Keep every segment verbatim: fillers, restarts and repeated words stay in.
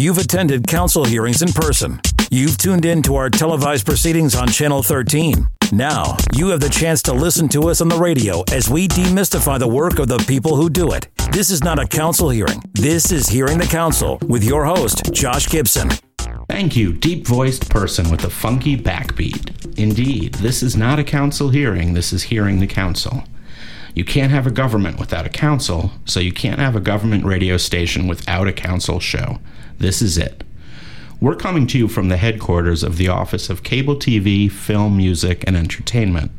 You've attended council hearings in person. You've tuned in to our televised proceedings on Channel thirteen. Now, you have the chance to listen to us on the radio as we demystify the work of the people who do it. This is not a council hearing. This is Hearing the Council with your host, Josh Gibson. Thank you, deep-voiced person with a funky backbeat. Indeed, this is not a council hearing. This is Hearing the Council. You can't have a government without a council, so you can't have a government radio station without a council show. This is it. We're coming to you from the headquarters of the Office of Cable T V, Film, Music, and Entertainment,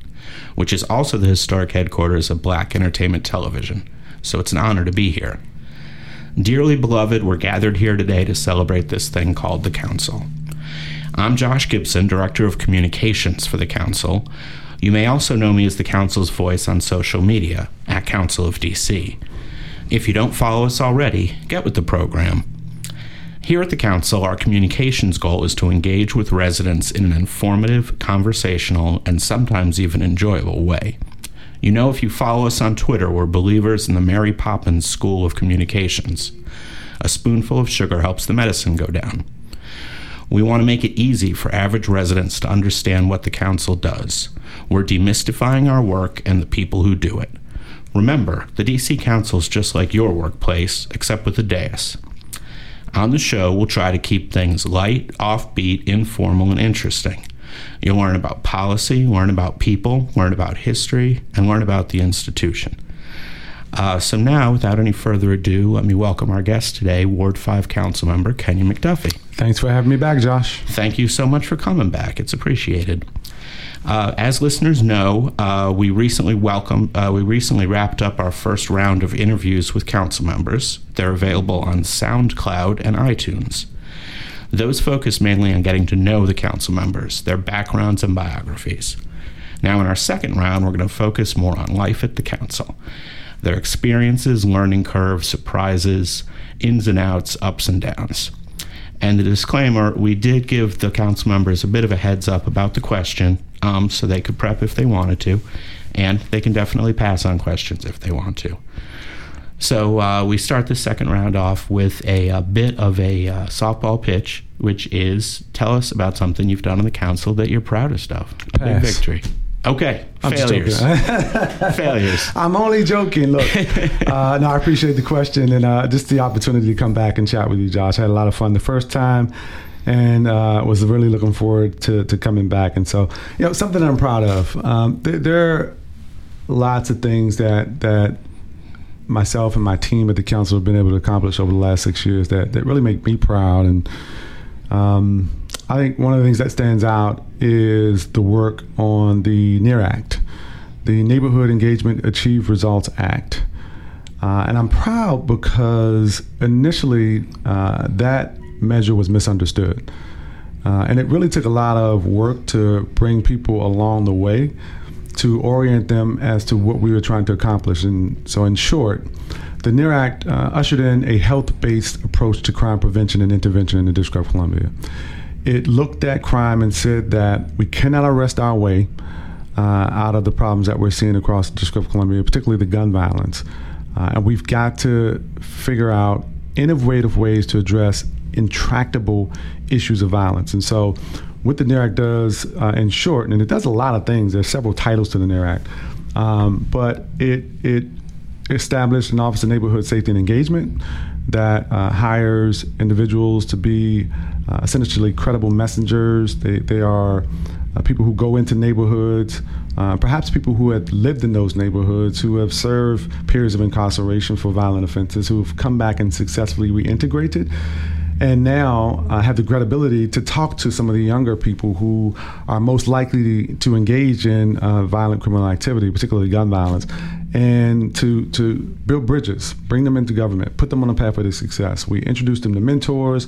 which is also the historic headquarters of Black Entertainment Television, so it's an honor to be here. Dearly beloved, we're gathered here today to celebrate this thing called the Council. I'm Josh Gibson, Director of Communications for the Council. You may also know me as the Council's voice on social media, at Council of D C. If you don't follow us already, get with the program. Here at the Council, our communications goal is to engage with residents in an informative, conversational, and sometimes even enjoyable way. You know, if you follow us on Twitter, we're believers in the Mary Poppins School of Communications. A spoonful of sugar helps the medicine go down. We want to make it easy for average residents to understand what the Council does. We're demystifying our work and the people who do it. Remember, the D C Council is just like your workplace, except with a dais. On the show, we'll try to keep things light, offbeat, informal, and interesting. You'll learn about policy, learn about people, learn about history, and learn about the institution. Uh, so now, without any further ado, let me welcome our guest today, Ward five Councilmember Kenyan McDuffie. Thanks for having me back, Josh. Thank you so much for coming back. It's appreciated. Uh, as listeners know, uh, we recently welcome, uh, we recently wrapped up our first round of interviews with council members. They're available on SoundCloud and iTunes. Those focus mainly on getting to know the council members, their backgrounds and biographies. Now, in our second round, we're going to focus more on life at the council, their experiences, learning curves, surprises, ins and outs, ups and downs. And the disclaimer, we did give the council members a bit of a heads up about the question, um, so they could prep if they wanted to, and they can definitely pass on questions if they want to. So uh, we start the second round off with a, a bit of a uh, softball pitch, which is, tell us about something you've done on the council that you're proudest of. A big victory. Okay. I'm Failures. Failures. I'm only joking. Look, uh, no, I appreciate the question and uh, just the opportunity to come back and chat with you, Josh. I had a lot of fun the first time and uh, was really looking forward to, to coming back. And so, you know, something I'm proud of. Um, th- there are lots of things that that myself and my team at the council have been able to accomplish over the last six years that, that really make me proud. And um, I think one of the things that stands out is the work on the NEAR Act, the Neighborhood Engagement Achieve Results Act. Uh, and I'm proud because initially uh, that measure was misunderstood. Uh, and it really took a lot of work to bring people along the way, to orient them as to what we were trying to accomplish. And so in short, the NEAR Act uh, ushered in a health-based approach to crime prevention and intervention in the District of Columbia. It looked at crime and said that we cannot arrest our way uh, out of the problems that we're seeing across the District of Columbia, particularly the gun violence. Uh, and we've got to figure out innovative ways to address intractable issues of violence. And so what the NEAR Act does, uh, in short, and it does a lot of things. There's several titles to the NEAR Act, um, but it it established an Office of Neighborhood Safety and Engagement that uh, hires individuals to be uh, essentially credible messengers. They they are uh, people who go into neighborhoods, uh, perhaps people who have lived in those neighborhoods, who have served periods of incarceration for violent offenses, who have come back and successfully reintegrated. And now uh, have the credibility to talk to some of the younger people who are most likely to engage in uh, violent criminal activity, particularly gun violence, and to to build bridges, bring them into government, put them on a pathway to success. We introduce them to mentors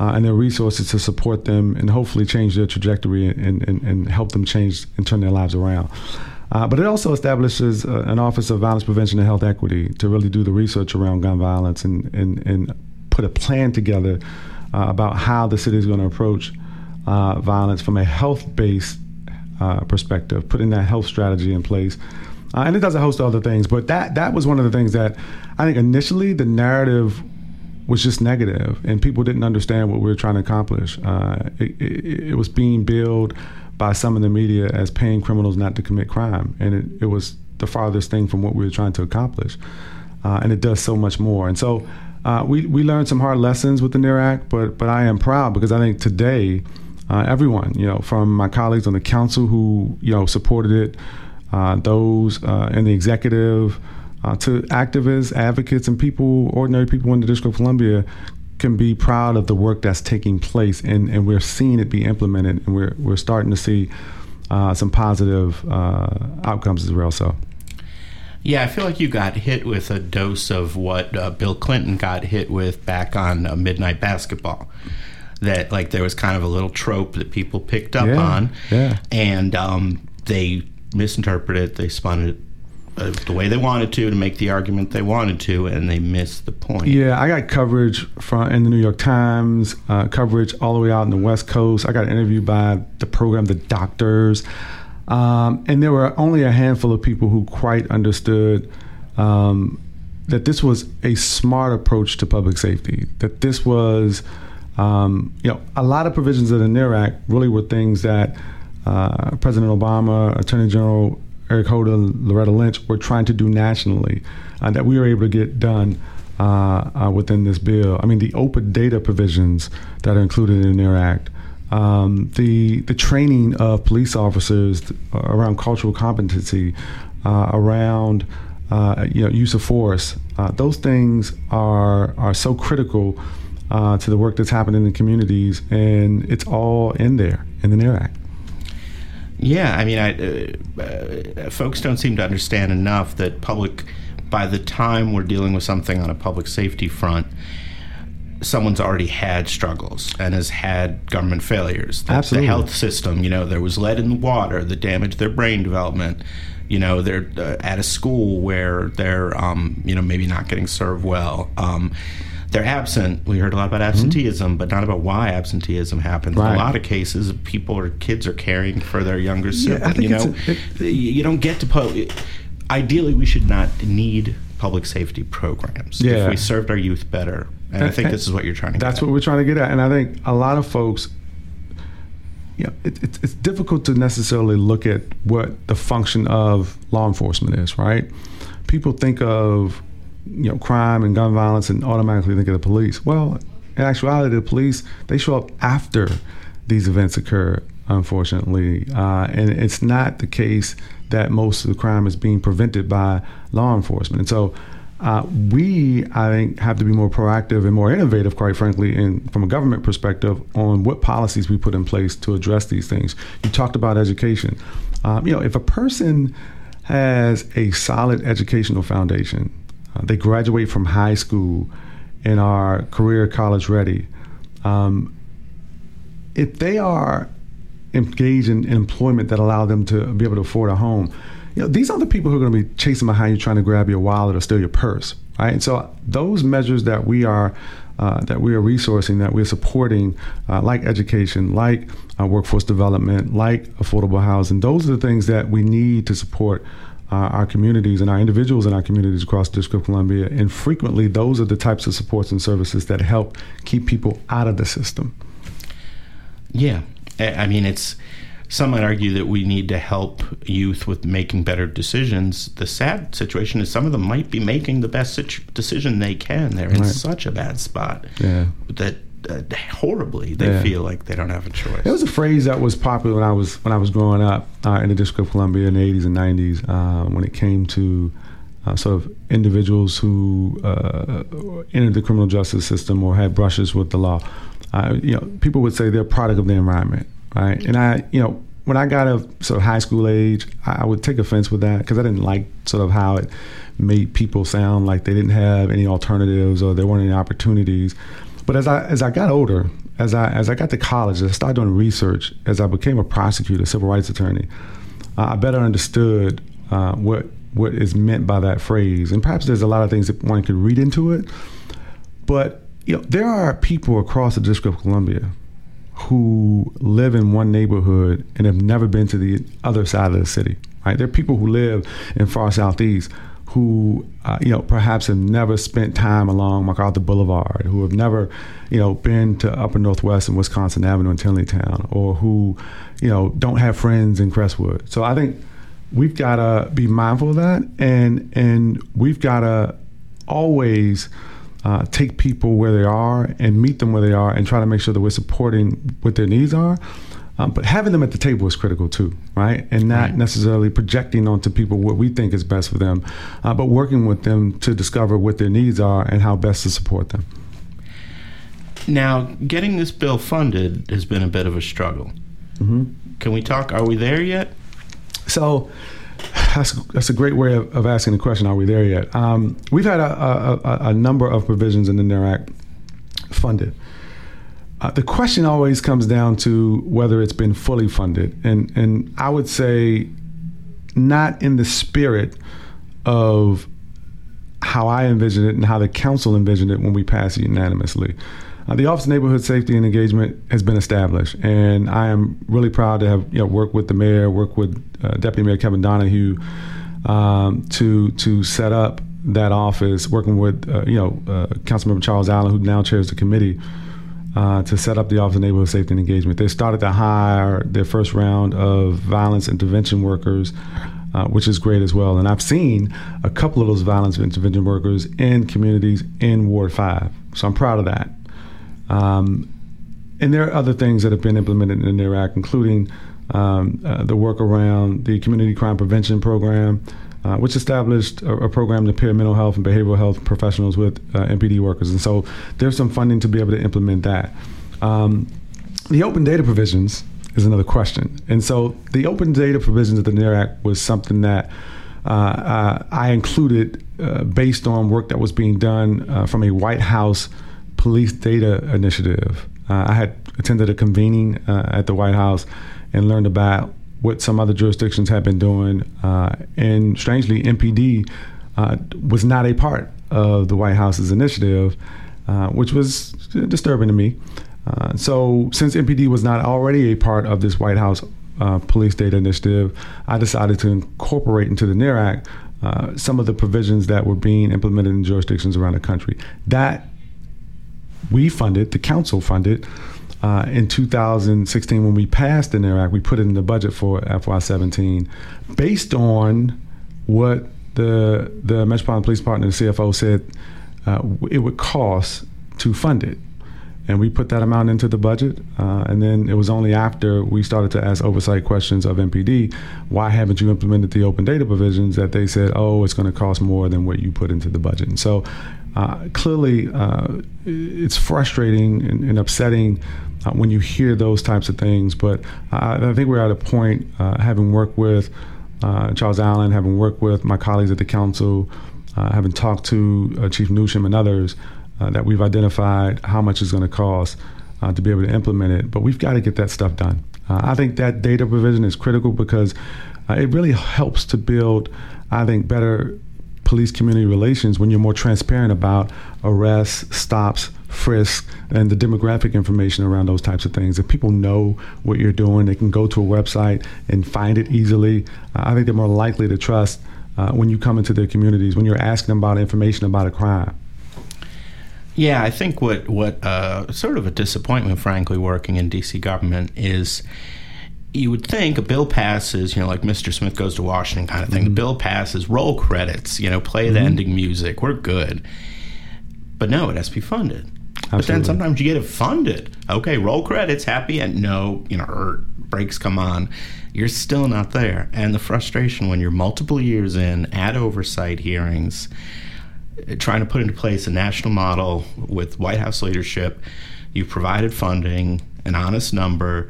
uh, and their resources to support them and hopefully change their trajectory and, and, and help them change and turn their lives around. Uh, but it also establishes uh, an Office of Violence Prevention and Health Equity to really do the research around gun violence and and, and put a plan together uh, about how the city is going to approach uh, violence from a health-based uh, perspective, putting that health strategy in place. Uh, and it does a host of other things, but that that was one of the things that I think initially the narrative was just negative, and people didn't understand what we were trying to accomplish. Uh, it, it, it was being billed by some in the media as paying criminals not to commit crime, and it, it was the farthest thing from what we were trying to accomplish. Uh, and it does so much more. And so uh, we, we learned some hard lessons with the N E A R Act, but, but I am proud because I think today, uh, everyone, you know, from my colleagues on the council who, you know, supported it, uh, those uh, in the executive, Uh, to activists, advocates, and people, ordinary people in the District of Columbia, can be proud of the work that's taking place, and, and we're seeing it be implemented, and we're we're starting to see uh, some positive uh, outcomes as well. So, yeah, I feel like you got hit with a dose of what uh, Bill Clinton got hit with back on uh, Midnight Basketball. That like there was kind of a little trope that people picked up yeah, on, yeah. and um, they misinterpreted it, they spun it the way they wanted to, to make the argument they wanted to, and they missed the point. Yeah, I got coverage from in the New York Times, uh, coverage all the way out in the West Coast. I got interviewed by the program, the doctors, um, and there were only a handful of people who quite understood um, that this was a smart approach to public safety, that this was, um, you know, a lot of provisions of the N E A R Act really were things that uh, President Obama, Attorney General Eric Holder, Loretta Lynch were trying to do nationally uh, that we were able to get done uh, uh, within this bill. I mean, the open data provisions that are included in the N E A R Act, um, the the training of police officers th- around cultural competency, uh, around uh, you know use of force. Uh, those things are are so critical uh, to the work that's happening in the communities, and it's all in there in the N E A R Act. Yeah, I mean, I, uh, uh, folks don't seem to understand enough that public, by the time we're dealing with something on a public safety front, someone's already had struggles and has had government failures. The, Absolutely. The health system, you know, there was lead in the water that damaged their brain development. You know, they're uh, at a school where they're, um, you know, maybe not getting served well. Um, they're absent. We heard a lot about absenteeism, mm-hmm. but not about why absenteeism happens. Right. In a lot of cases, people or kids are caring for their younger sibling. Yeah, you know, a, it, you don't get to public. Ideally, we should not need public safety programs yeah. if we served our youth better. And, and I think and this is what you're trying to. That's get That's what we're trying to get at. And I think a lot of folks, you know, it, it, it's difficult to necessarily look at what the function of law enforcement is. Right? People think of you know, crime and gun violence and automatically think of the police. Well, in actuality, the police, they show up after these events occur, unfortunately. Uh, and it's not the case that most of the crime is being prevented by law enforcement. And so uh, we, I think, have to be more proactive and more innovative, quite frankly, and from a government perspective on what policies we put in place to address these things. You talked about education. Um, you know, if a person has a solid educational foundation, Uh, they graduate from high school and are career college ready. Um, if they are engaged in, in employment that allow them to be able to afford a home, you know, these are the people who are going to be chasing behind you trying to grab your wallet or steal your purse, right? And so those measures that we are uh, that we are resourcing, that we're supporting, uh, like education, like uh, workforce development, like affordable housing, those are the things that we need to support Uh, our communities and our individuals in our communities across the District of Columbia. And frequently, those are the types of supports and services that help keep people out of the system. Yeah. I mean, it's some might argue that we need to help youth with making better decisions. The sad situation is some of them might be making the best situ- decision they can. They're in right. such a bad spot yeah. that uh, horribly they yeah. feel like they don't have a choice. There was a phrase that was popular when I was when I was growing up uh, in the District of Columbia in the eighties and nineties uh, when it came to uh, sort of individuals who uh, entered the criminal justice system or had brushes with the law. Uh, you know, people would say they're a product of the environment, right? And I, you know, when I got of sort of high school age, I, I would take offense with that because I didn't like sort of how it made people sound like they didn't have any alternatives or there weren't any opportunities. But as I as I got older, as I as I got to college, as I started doing research, as I became a prosecutor, civil rights attorney, uh, I better understood uh, what what is meant by that phrase. And perhaps there's a lot of things that one could read into it. But you know, there are people across the District of Columbia who live in one neighborhood and have never been to the other side of the city. Right? There are people who live in far southeast who, uh, you know, perhaps have never spent time along MacArthur Boulevard, who have never, you know, been to Upper Northwest and Wisconsin Avenue in Tinleytown, or who, you know, don't have friends in Crestwood. So I think we've got to be mindful of that, and and we've got to always uh, take people where they are and meet them where they are and try to make sure that we're supporting what their needs are. Um, but having them at the table is critical too, right? And not right. necessarily projecting onto people what we think is best for them, uh, but working with them to discover what their needs are and how best to support them. Now, getting this bill funded has been a bit of a struggle. Mm-hmm. Can we talk, are we there yet? So that's, that's a great way of, of asking the question, are we there yet? Um, we've had a, a, a number of provisions in the N E A R Act funded. Uh, the question always comes down to whether it's been fully funded. And and I would say not in the spirit of how I envisioned it and how the council envisioned it when we passed it unanimously. Uh, the Office of Neighborhood Safety and Engagement has been established, and I am really proud to have you know, worked with the mayor, worked with uh, Deputy Mayor Kevin Donahue um, to to set up that office, working with uh, you know uh, Councilmember Charles Allen, who now chairs the committee, Uh, to set up the Office of Neighborhood Safety and Engagement. They started to hire their first round of violence intervention workers, uh, which is great as well. And I've seen a couple of those violence intervention workers in communities in Ward five. So I'm proud of that. Um, and there are other things that have been implemented in the N E A R Act, including um, uh, the work around the Community Crime Prevention Program, Uh, which established a, a program to pair mental health and behavioral health professionals with uh, M P D workers. And so there's some funding to be able to implement that. Um, the open data provisions is another question. And so the open data provisions of the N E A R Act was something that uh, uh, I included uh, based on work that was being done uh, from a White House Police Data Initiative. Uh, I had attended a convening uh, at the White House and learned about what some other jurisdictions have been doing. Uh, and strangely, M P D uh, was not a part of the White House's initiative, uh, which was disturbing to me. Uh, so since M P D was not already a part of this White House uh, Police Data Initiative, I decided to incorporate into the N E A R Act uh, some of the provisions that were being implemented in jurisdictions around the country. That we funded, the council funded, Uh, in two thousand sixteen, when we passed the N E A R Act, we put it in the budget for F Y seventeen, based on what the the Metropolitan Police Department, the C F O, said uh, it would cost to fund it. And we put that amount into the budget, uh, and then it was only after we started to ask oversight questions of M P D, why haven't you implemented the open data provisions, that they said, oh, it's going to cost more than what you put into the budget. And so uh, clearly uh, it's frustrating and, and upsetting uh, when you hear those types of things, but uh, I think we're at a point, uh, having worked with uh, Charles Allen, having worked with my colleagues at the council, uh, having talked to uh, Chief Newsham and others, Uh, that we've identified how much it's going to cost uh, to be able to implement it, but we've got to get that stuff done. Uh, I think that data provision is critical because uh, it really helps to build, I think, better police community relations when you're more transparent about arrests, stops, frisk, and the demographic information around those types of things. If people know what you're doing, they can go to a website and find it easily. Uh, I think they're more likely to trust uh, when you come into their communities, when you're asking them about information about a crime. Yeah, I think what, what uh, sort of a disappointment, frankly, working in D C government is you would think a bill passes, you know, like Mister Smith Goes to Washington kind of thing. Mm-hmm. The bill passes, roll credits, you know, play mm-hmm. the ending music, we're good. But no, it has to be funded. Absolutely. But then sometimes you get it funded. Okay, roll credits, happy, and no, you know, er, breaks come on. You're still not there. And the frustration when you're multiple years in at oversight hearings, trying to put into place a national model with White House leadership, you provided funding, an honest number,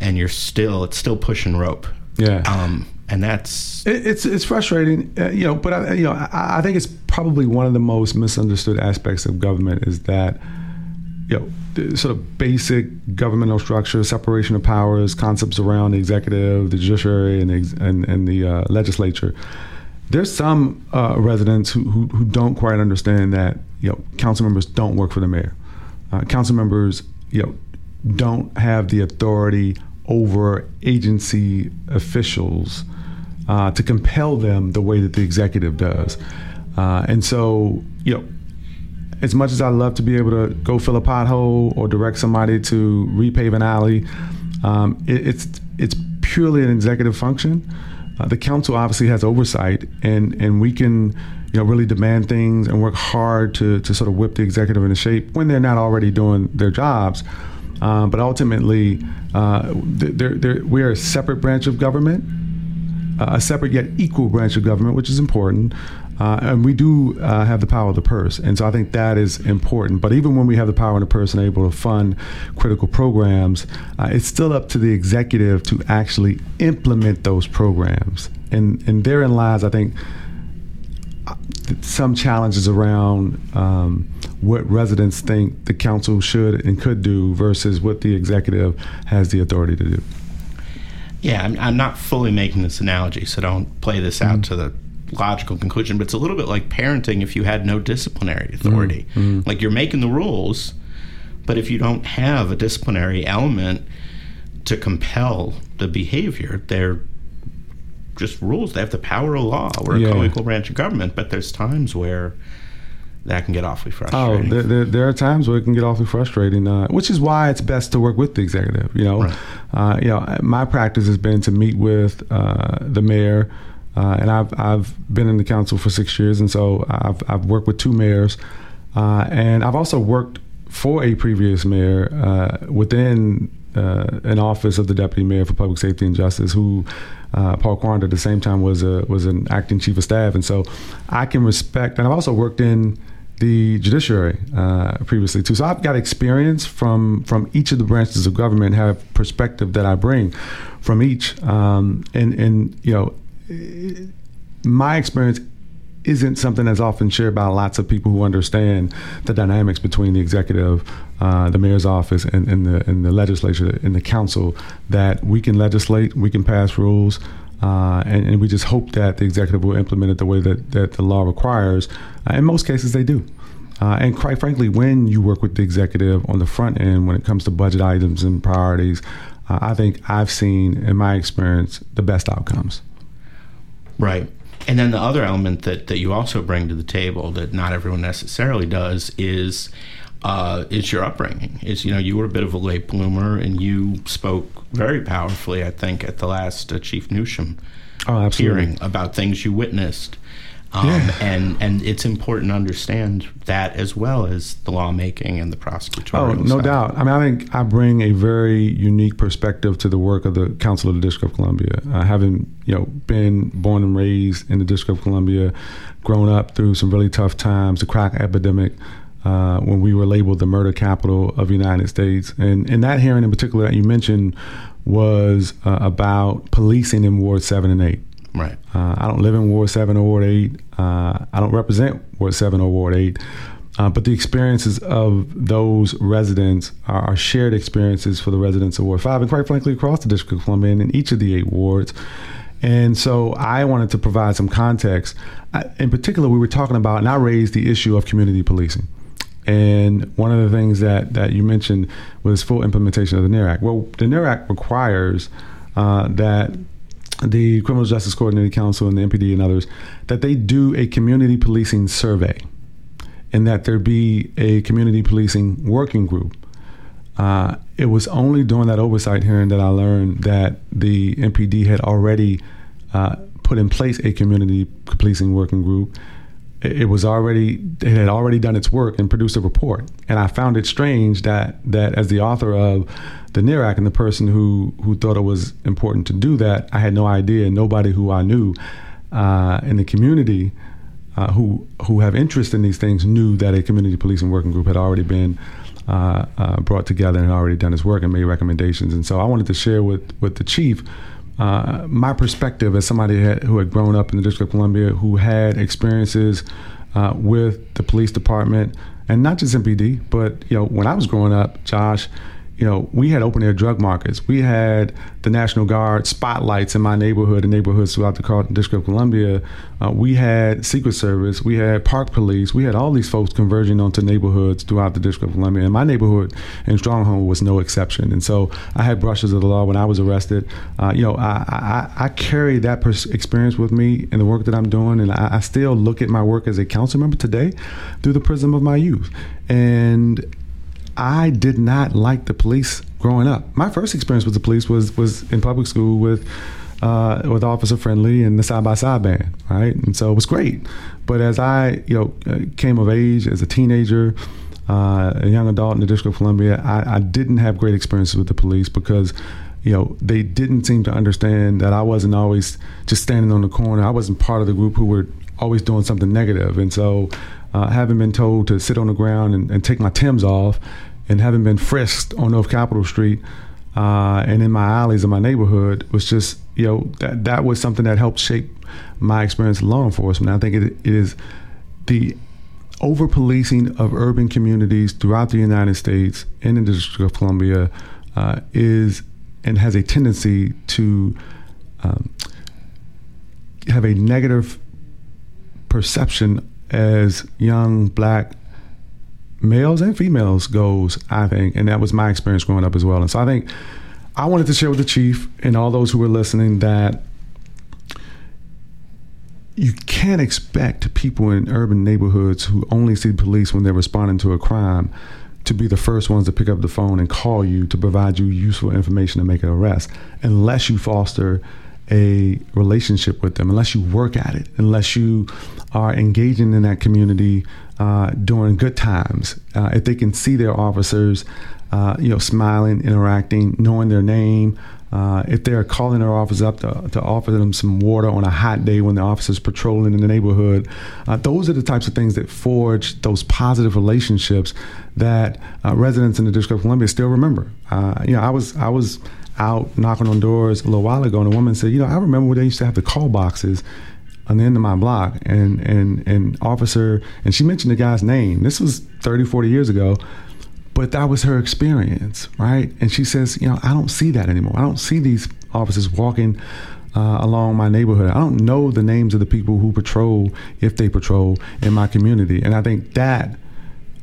and you're still it's still pushing rope. Yeah, um, and that's it, it's it's frustrating, uh, you know. But I, you know, I, I think it's probably one of the most misunderstood aspects of government is that you know the sort of basic governmental structure, separation of powers, concepts around the executive, the judiciary, and the, and, and the uh, legislature. There's some uh, residents who, who who don't quite understand that you know council members don't work for the mayor. Uh, council members you know don't have the authority over agency officials uh, to compel them the way that the executive does. Uh, and so, you know, as much as I love to be able to go fill a pothole or direct somebody to repave an alley, um, it, it's it's purely an executive function. Uh, the council obviously has oversight, and, and we can, you know, really demand things and work hard to to sort of whip the executive into shape when they're not already doing their jobs. Um, but ultimately, uh, they're, they're, we are a separate branch of government, uh, a separate yet equal branch of government, which is important. Uh, and we do uh, have the power of the purse. And so I think that is important. But even when we have the power of the purse and able to fund critical programs, uh, it's still up to the executive to actually implement those programs. And and therein lies, I think, some challenges around um, what residents think the council should and could do versus what the executive has the authority to do. Yeah, I'm, I'm not fully making this analogy, so don't play this out mm-hmm. to the logical conclusion, but it's a little bit like parenting if you had no disciplinary authority. Mm-hmm. Like, you're making the rules, but if you don't have a disciplinary element to compel the behavior, they're just rules. They have the power of law. We're a yeah. co-equal branch of government, but there's times where that can get awfully frustrating. Oh, there, there, there are times where it can get awfully frustrating, uh, which is why it's best to work with the executive. You know, right. uh, you know, my practice has been to meet with uh, the mayor. Uh, and I've I've been in the council for six years, and so I've I've worked with two mayors, uh, and I've also worked for a previous mayor uh, within uh, an office of the deputy mayor for public safety and justice, who uh, Paul Quaranta at the same time was a was an acting chief of staff, and so I can respect. And I've also worked in the judiciary uh, previously too, so I've got experience from from each of the branches of government, have perspective that I bring from each, um, and and you know. My experience isn't something that's often shared by lots of people who understand the dynamics between the executive, uh, the mayor's office, and, and the and the legislature and the council. That we can legislate, we can pass rules, uh, and, and we just hope that the executive will implement it the way that, that the law requires. Uh, in most cases, they do. Uh, and quite frankly, when you work with the executive on the front end, when it comes to budget items and priorities, uh, I think I've seen, in my experience, the best outcomes. Right. And then the other element that, that you also bring to the table that not everyone necessarily does is uh, is your upbringing. Is, you know, you were a bit of a late bloomer, and you spoke very powerfully, I think, at the last uh, Chief Newsham oh, hearing about things you witnessed. Um, yeah. and, and it's important to understand that as well as the lawmaking and the prosecutorial side. Oh, no doubt. I mean, I think I bring a very unique perspective to the work of the Council of the District of Columbia. Uh, having, you know, been born and raised in the District of Columbia, grown up through some really tough times, the crack epidemic, uh, when we were labeled the murder capital of the United States. And, and that hearing in particular that you mentioned was uh, about policing in Ward seven and eight. Right. Uh, I don't live in Ward seven or Ward eight. Uh, I don't represent Ward seven or Ward eight. Uh, but the experiences of those residents are shared experiences for the residents of Ward five and, quite frankly, across the District of Columbia and in each of the eight wards. And so I wanted to provide some context. I, in particular, we were talking about, and I raised the issue of community policing. And one of the things that, that you mentioned was full implementation of the N E A R Act. Well, the N E A R Act requires uh, that the Criminal Justice Coordinating Council and the M P D and others, that they do a community policing survey and that there be a community policing working group. Uh, it was only during that oversight hearing that I learned that the M P D had already uh, put in place a community policing working group. It, it was already, it had already done its work and produced a report. And I found it strange that, that as the author of the N E A R Act and the person who, who thought it was important to do that, I had no idea. Nobody who I knew uh, in the community uh, who who have interest in these things knew that a community policing working group had already been uh, uh, brought together and already done its work and made recommendations. And so I wanted to share with, with the chief uh, my perspective as somebody had, who had grown up in the District of Columbia, who had experiences uh, with the police department, and not just M P D, but you know, when I was growing up, Josh, you know, we had open air drug markets. We had the National Guard spotlights in my neighborhood and neighborhoods throughout the District of Columbia. Uh, we had Secret Service. We had Park Police. We had all these folks converging onto neighborhoods throughout the District of Columbia. And my neighborhood in Stronghold was no exception. And so I had brushes of the law when I was arrested. Uh, you know, I, I, I carry that pers- experience with me in the work that I'm doing. And I, I still look at my work as a council member today through the prism of my youth. And I did not like the police growing up. My first experience with the police was was in public school with uh, with Officer Friendly and the Side by Side Band, right? And so it was great. But as I, you know, came of age as a teenager, uh, a young adult in the District of Columbia, I, I didn't have great experiences with the police because, you know, they didn't seem to understand that I wasn't always just standing on the corner. I wasn't part of the group who were always doing something negative. And so uh, having been told to sit on the ground and, and take my Timbs off, and having been frisked on North Capitol Street uh, and in my alleys in my neighborhood was just, you know, that that was something that helped shape my experience in law enforcement. I think it, it is the over-policing of urban communities throughout the United States and in the District of Columbia uh, is and has a tendency to um, have a negative perception as young Black males and females goes, I think, and that was my experience growing up as well. And so I think I wanted to share with the chief and all those who were listening that you can't expect people in urban neighborhoods who only see police when they're responding to a crime to be the first ones to pick up the phone and call you to provide you useful information to make an arrest, unless you foster a relationship with them, unless you work at it, unless you are engaging in that community uh, during good times. Uh, if they can see their officers, uh, you know, smiling, interacting, knowing their name, uh, if they're calling their officers up to, to offer them some water on a hot day when the officers patrolling in the neighborhood, uh, those are the types of things that forge those positive relationships that uh, residents in the District of Columbia still remember. Uh, you know, I was, I was, out knocking on doors a little while ago, and a woman said, you know, I remember when they used to have the call boxes on the end of my block, and and and officer, and she mentioned the guy's name. This was thirty, forty years ago, but that was her experience, right? And she says, you know, I don't see that anymore. I don't see these officers walking uh, along my neighborhood. I don't know the names of the people who patrol, if they patrol, in my community. And I think that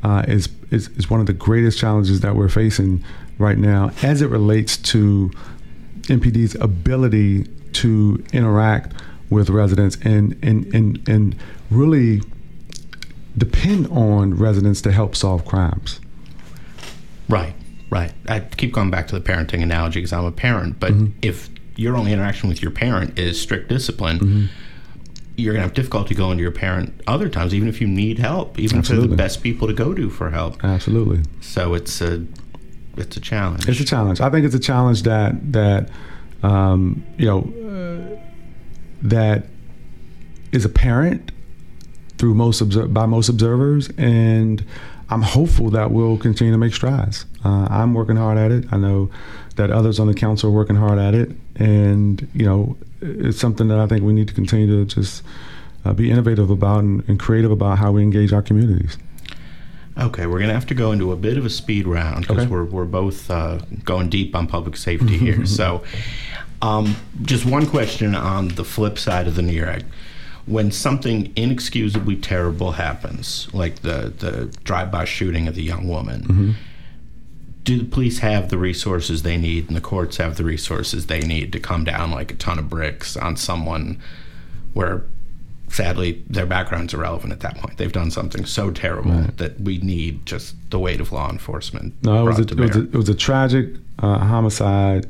uh, is, is is one of the greatest challenges that we're facing right now, as it relates to N P D's ability to interact with residents and and and, and really depend on residents to help solve crimes. Right, right. I keep going back to the parenting analogy because I'm a parent, but mm-hmm. if your only interaction with your parent is strict discipline, mm-hmm. you're going to have difficulty going to your parent other times, even if you need help, even Absolutely. if they're the best people to go to for help. Absolutely. So it's a... It's a challenge. It's a challenge. I think it's a challenge that that um, you know uh, that is apparent through most obser- by most observers, and I'm hopeful that we'll continue to make strides. Uh, I'm working hard at it. I know that others on the council are working hard at it, and you know it's something that I think we need to continue to just uh, be innovative about and, and creative about how we engage our communities. Okay, we're going to have to go into a bit of a speed round because okay. we're we're both uh, going deep on public safety here. So um, just one question on the flip side of the N E A R Act. When something inexcusably terrible happens, like the, the drive-by shooting of the young woman, mm-hmm. do the police have the resources they need and the courts have the resources they need to come down like a ton of bricks on someone where... Sadly, their background's irrelevant at that point. They've done something so terrible right. that we need just the weight of law enforcement. No, it was, a, it, was a, it was a tragic uh, homicide,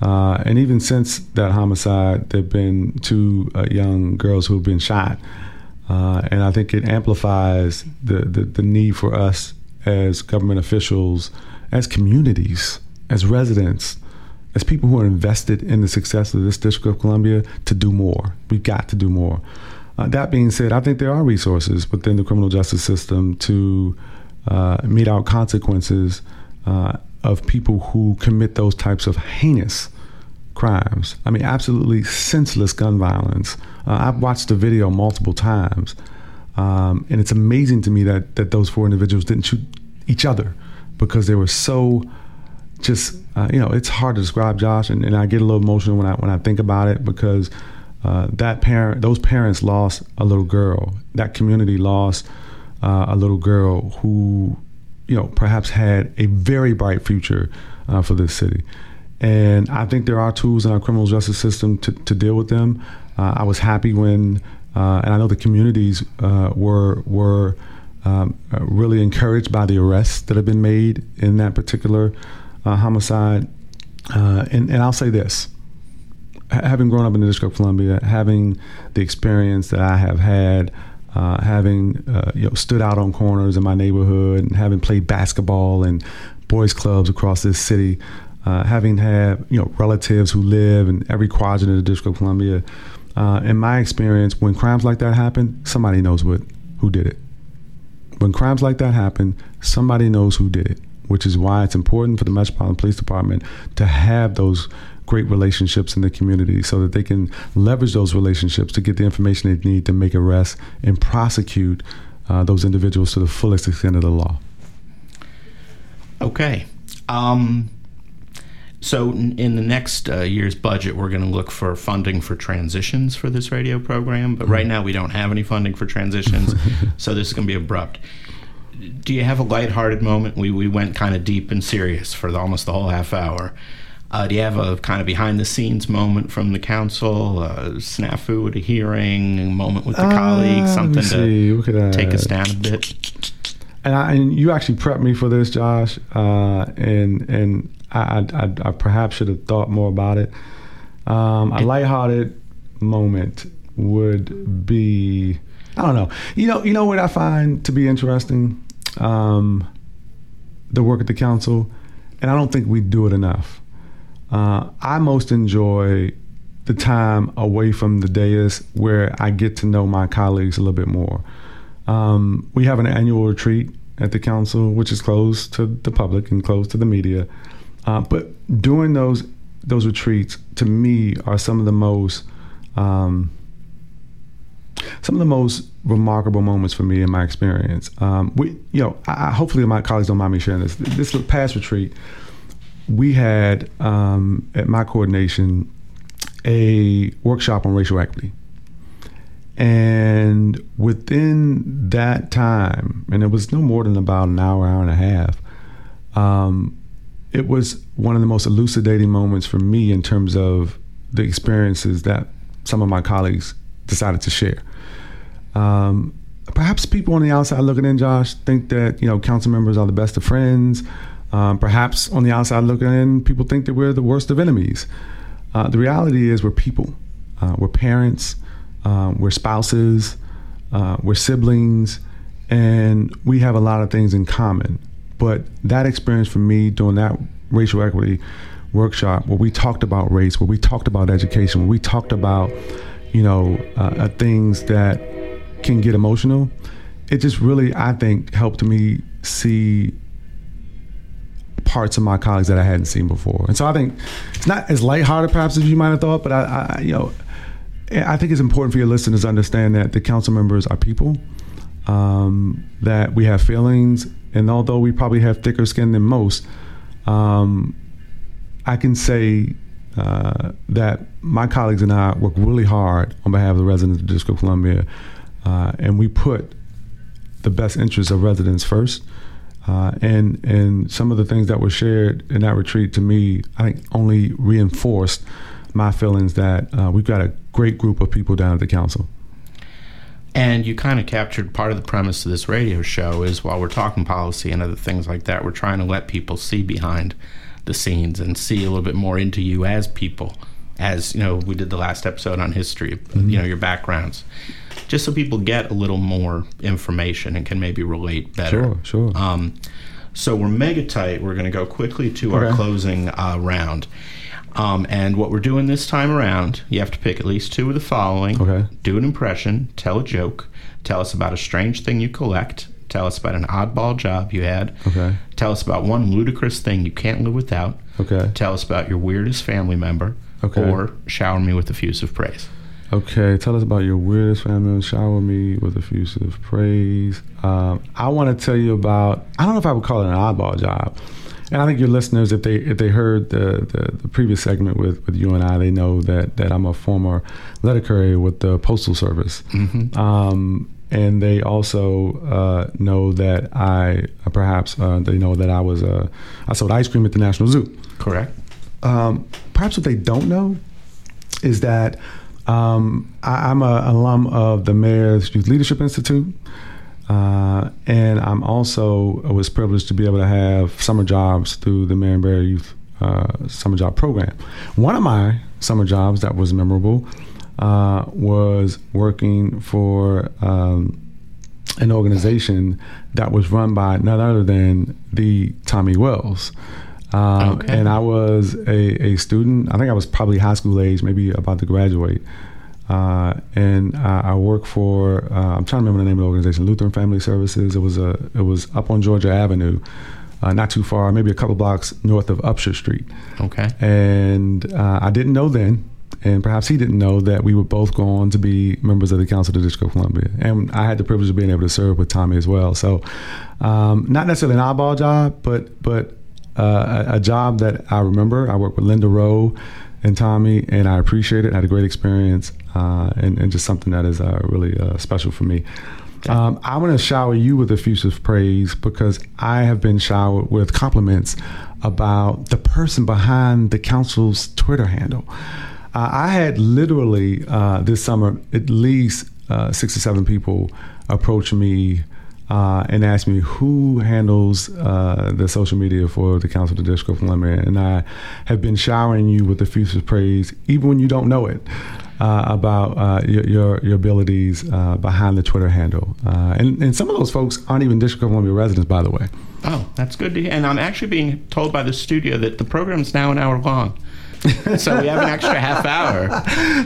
uh, and even since that homicide, there've been two uh, young girls who've been shot, uh, and I think it amplifies the, the the need for us as government officials, as communities, as residents, as people who are invested in the success of this District of Columbia, to do more. We've got to do more. Uh, that being said, I think there are resources within the criminal justice system to uh, mete out consequences uh, of people who commit those types of heinous crimes. I mean, absolutely senseless gun violence. Uh, I've watched the video multiple times, um, and it's amazing to me that, that those four individuals didn't shoot each other because they were so just, uh, you know, it's hard to describe, Josh, and, and I get a little emotional when I when I think about it, because uh, that parent, those parents lost a little girl. That community lost uh, a little girl who, you know, perhaps had a very bright future uh, for this city. And I think there are tools in our criminal justice system to, to deal with them. Uh, I was happy when, uh, and I know the communities uh, were were um, really encouraged by the arrests that have been made in that particular uh, homicide. Uh, and, and I'll say this, H- having grown up in the District of Columbia, having the experience that I have had, uh, having uh, you know stood out on corners in my neighborhood, and having played basketball and boys clubs across this city, Uh, having had you know relatives who live in every quadrant of the District of Columbia, uh, in my experience, when crimes like that happen, somebody knows what who did it. When crimes like that happen, somebody knows who did it, which is why it's important for the Metropolitan Police Department to have those great relationships in the community, so that they can leverage those relationships to get the information they need to make arrests and prosecute uh, those individuals to the fullest extent of the law. Okay. Um So in the next uh, year's budget, we're going to look for funding for transitions for this radio program. But right now, we don't have any funding for transitions, so this is going to be abrupt. Do you have a lighthearted moment? We we went kind of deep and serious for the, almost the whole half hour. Uh, do you have a kind of behind-the-scenes moment from the council, a snafu at a hearing, a moment with the uh, colleagues, something to take us down a bit? And, I, and you actually prepped me for this, Josh, uh, and and I, I, I perhaps should have thought more about it. Um, a lighthearted moment would be, I don't know. You know, you know what I find to be interesting, um, the work at the council, and I don't think we do it enough. Uh, I most enjoy the time away from the dais where I get to know my colleagues a little bit more. Um, we have an annual retreat at the council, which is closed to the public and closed to the media. Uh, but doing those those retreats, to me, are some of the most um, some of the most remarkable moments for me in my experience. Um, we, you know, I, hopefully my colleagues don't mind me sharing this. This past retreat, we had um, at my coordination a workshop on racial equity. And within that time, and it was no more than about an hour, hour and a half, um, it was one of the most elucidating moments for me in terms of the experiences that some of my colleagues decided to share. Um, perhaps people on the outside looking in, Josh, think that, you know, council members are the best of friends. Um, perhaps on the outside looking in, people think that we're the worst of enemies. Uh, the reality is we're people, uh, we're parents, Uh, we're spouses, uh, we're siblings, and we have a lot of things in common. But that experience for me during that racial equity workshop, where we talked about race, where we talked about education, where we talked about, you know, uh, uh, things that can get emotional, it just really, I think, helped me see parts of my colleagues that I hadn't seen before. And so I think it's not as lighthearted perhaps as you might have thought, but I, I you know, I think it's important for your listeners to understand that the council members are people, um, that we have feelings, and although we probably have thicker skin than most, um, I can say uh, that my colleagues and I work really hard on behalf of the residents of the District of Columbia, uh, and we put the best interests of residents first. Uh, and and some of the things that were shared in that retreat, to me, I think only reinforced my feelings that uh, we've got a great group of people down at the council. And you kind of captured part of the premise of this radio show is while we're talking policy and other things like that, we're trying to let people see behind the scenes and see a little bit more into you as people, as, you know, we did the last episode on history, mm-hmm. you know, your backgrounds, just so people get a little more information and can maybe relate better. Sure, sure. Um, so we're mega tight. We're going to go quickly to okay. our closing uh, round. Um, and what we're doing this time around, you have to pick at least two of the following. Okay. Do an impression, tell a joke, tell us about a strange thing you collect, tell us about an oddball job you had, okay. tell us about one ludicrous thing you can't live without, okay. tell us about your weirdest family member, okay. or shower me with effusive praise. Okay, tell us about your weirdest family member, shower me with effusive praise. Um, I want to tell you about, I don't know if I would call it an oddball job. And I think your listeners, if they if they heard the, the, the previous segment with, with you and I, they know that, that I'm a former letter carrier with the Postal Service. Mm-hmm. Um, and they also uh, know that I uh, perhaps uh, they know that I was uh, I sold ice cream at the National Zoo. Correct. Um, perhaps what they don't know is that um, I, I'm an alum of the Mayor's Youth Leadership Institute. Uh, and I'm also I was privileged to be able to have summer jobs through the Marion Barry Youth uh, Summer Job Program. One of my summer jobs that was memorable uh, was working for um, an organization that was run by none other than the Tommy Wells. Um, okay. And I was a, a student. I think I was probably high school age, maybe about to graduate. Uh, and uh, I work for, uh, I'm trying to remember the name of the organization, Lutheran Family Services. It was a, it was up on Georgia Avenue, uh, not too far, maybe a couple blocks north of Upshur Street. Okay. And uh, I didn't know then, and perhaps he didn't know, that we were both going to be members of the Council of the District of Columbia. And I had the privilege of being able to serve with Tommy as well. So um, not necessarily an eyeball job, but, but uh, a, a job that I remember. I worked with Linda Rowe and Tommy, and I appreciate it. I had a great experience, uh, and, and just something that is uh, really uh, special for me. Um, I want to shower you with effusive praise because I have been showered with compliments about the person behind the council's Twitter handle. Uh, I had literally uh, this summer at least uh, six or seven people approach me Uh, and asked me who handles uh, the social media for the Council of the District of Columbia. And I have been showering you with effusive praise, even when you don't know it, uh, about uh, your, your your abilities uh, behind the Twitter handle. Uh, and, and some of those folks aren't even District of Columbia residents, by the way. Oh, that's good to hear. And I'm actually being told by the studio that the program's now an hour long. So we have an extra half hour.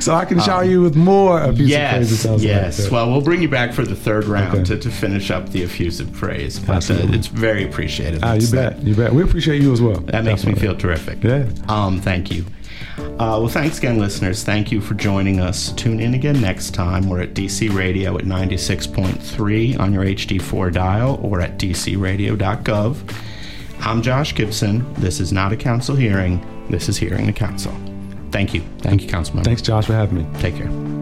So I can shower um, you with more effusive yes, praise. It sounds yes, yes. Like well, we'll bring you back for the third round okay. to, to finish up the effusive praise. But uh, it's very appreciated. Ah, you bet. That. You bet. We appreciate you as well. That Definitely. makes me feel terrific. Yeah. Um, thank you. Uh, well, thanks again, listeners. Thank you for joining us. Tune in again next time. We're at D C Radio at ninety-six point three on your H D four dial or at d c radio dot gov. I'm Josh Gibson. This is not a council hearing. This is Hearing the Council. Thank you. Thank you, Councilman. Thanks, Josh, for having me. Take care.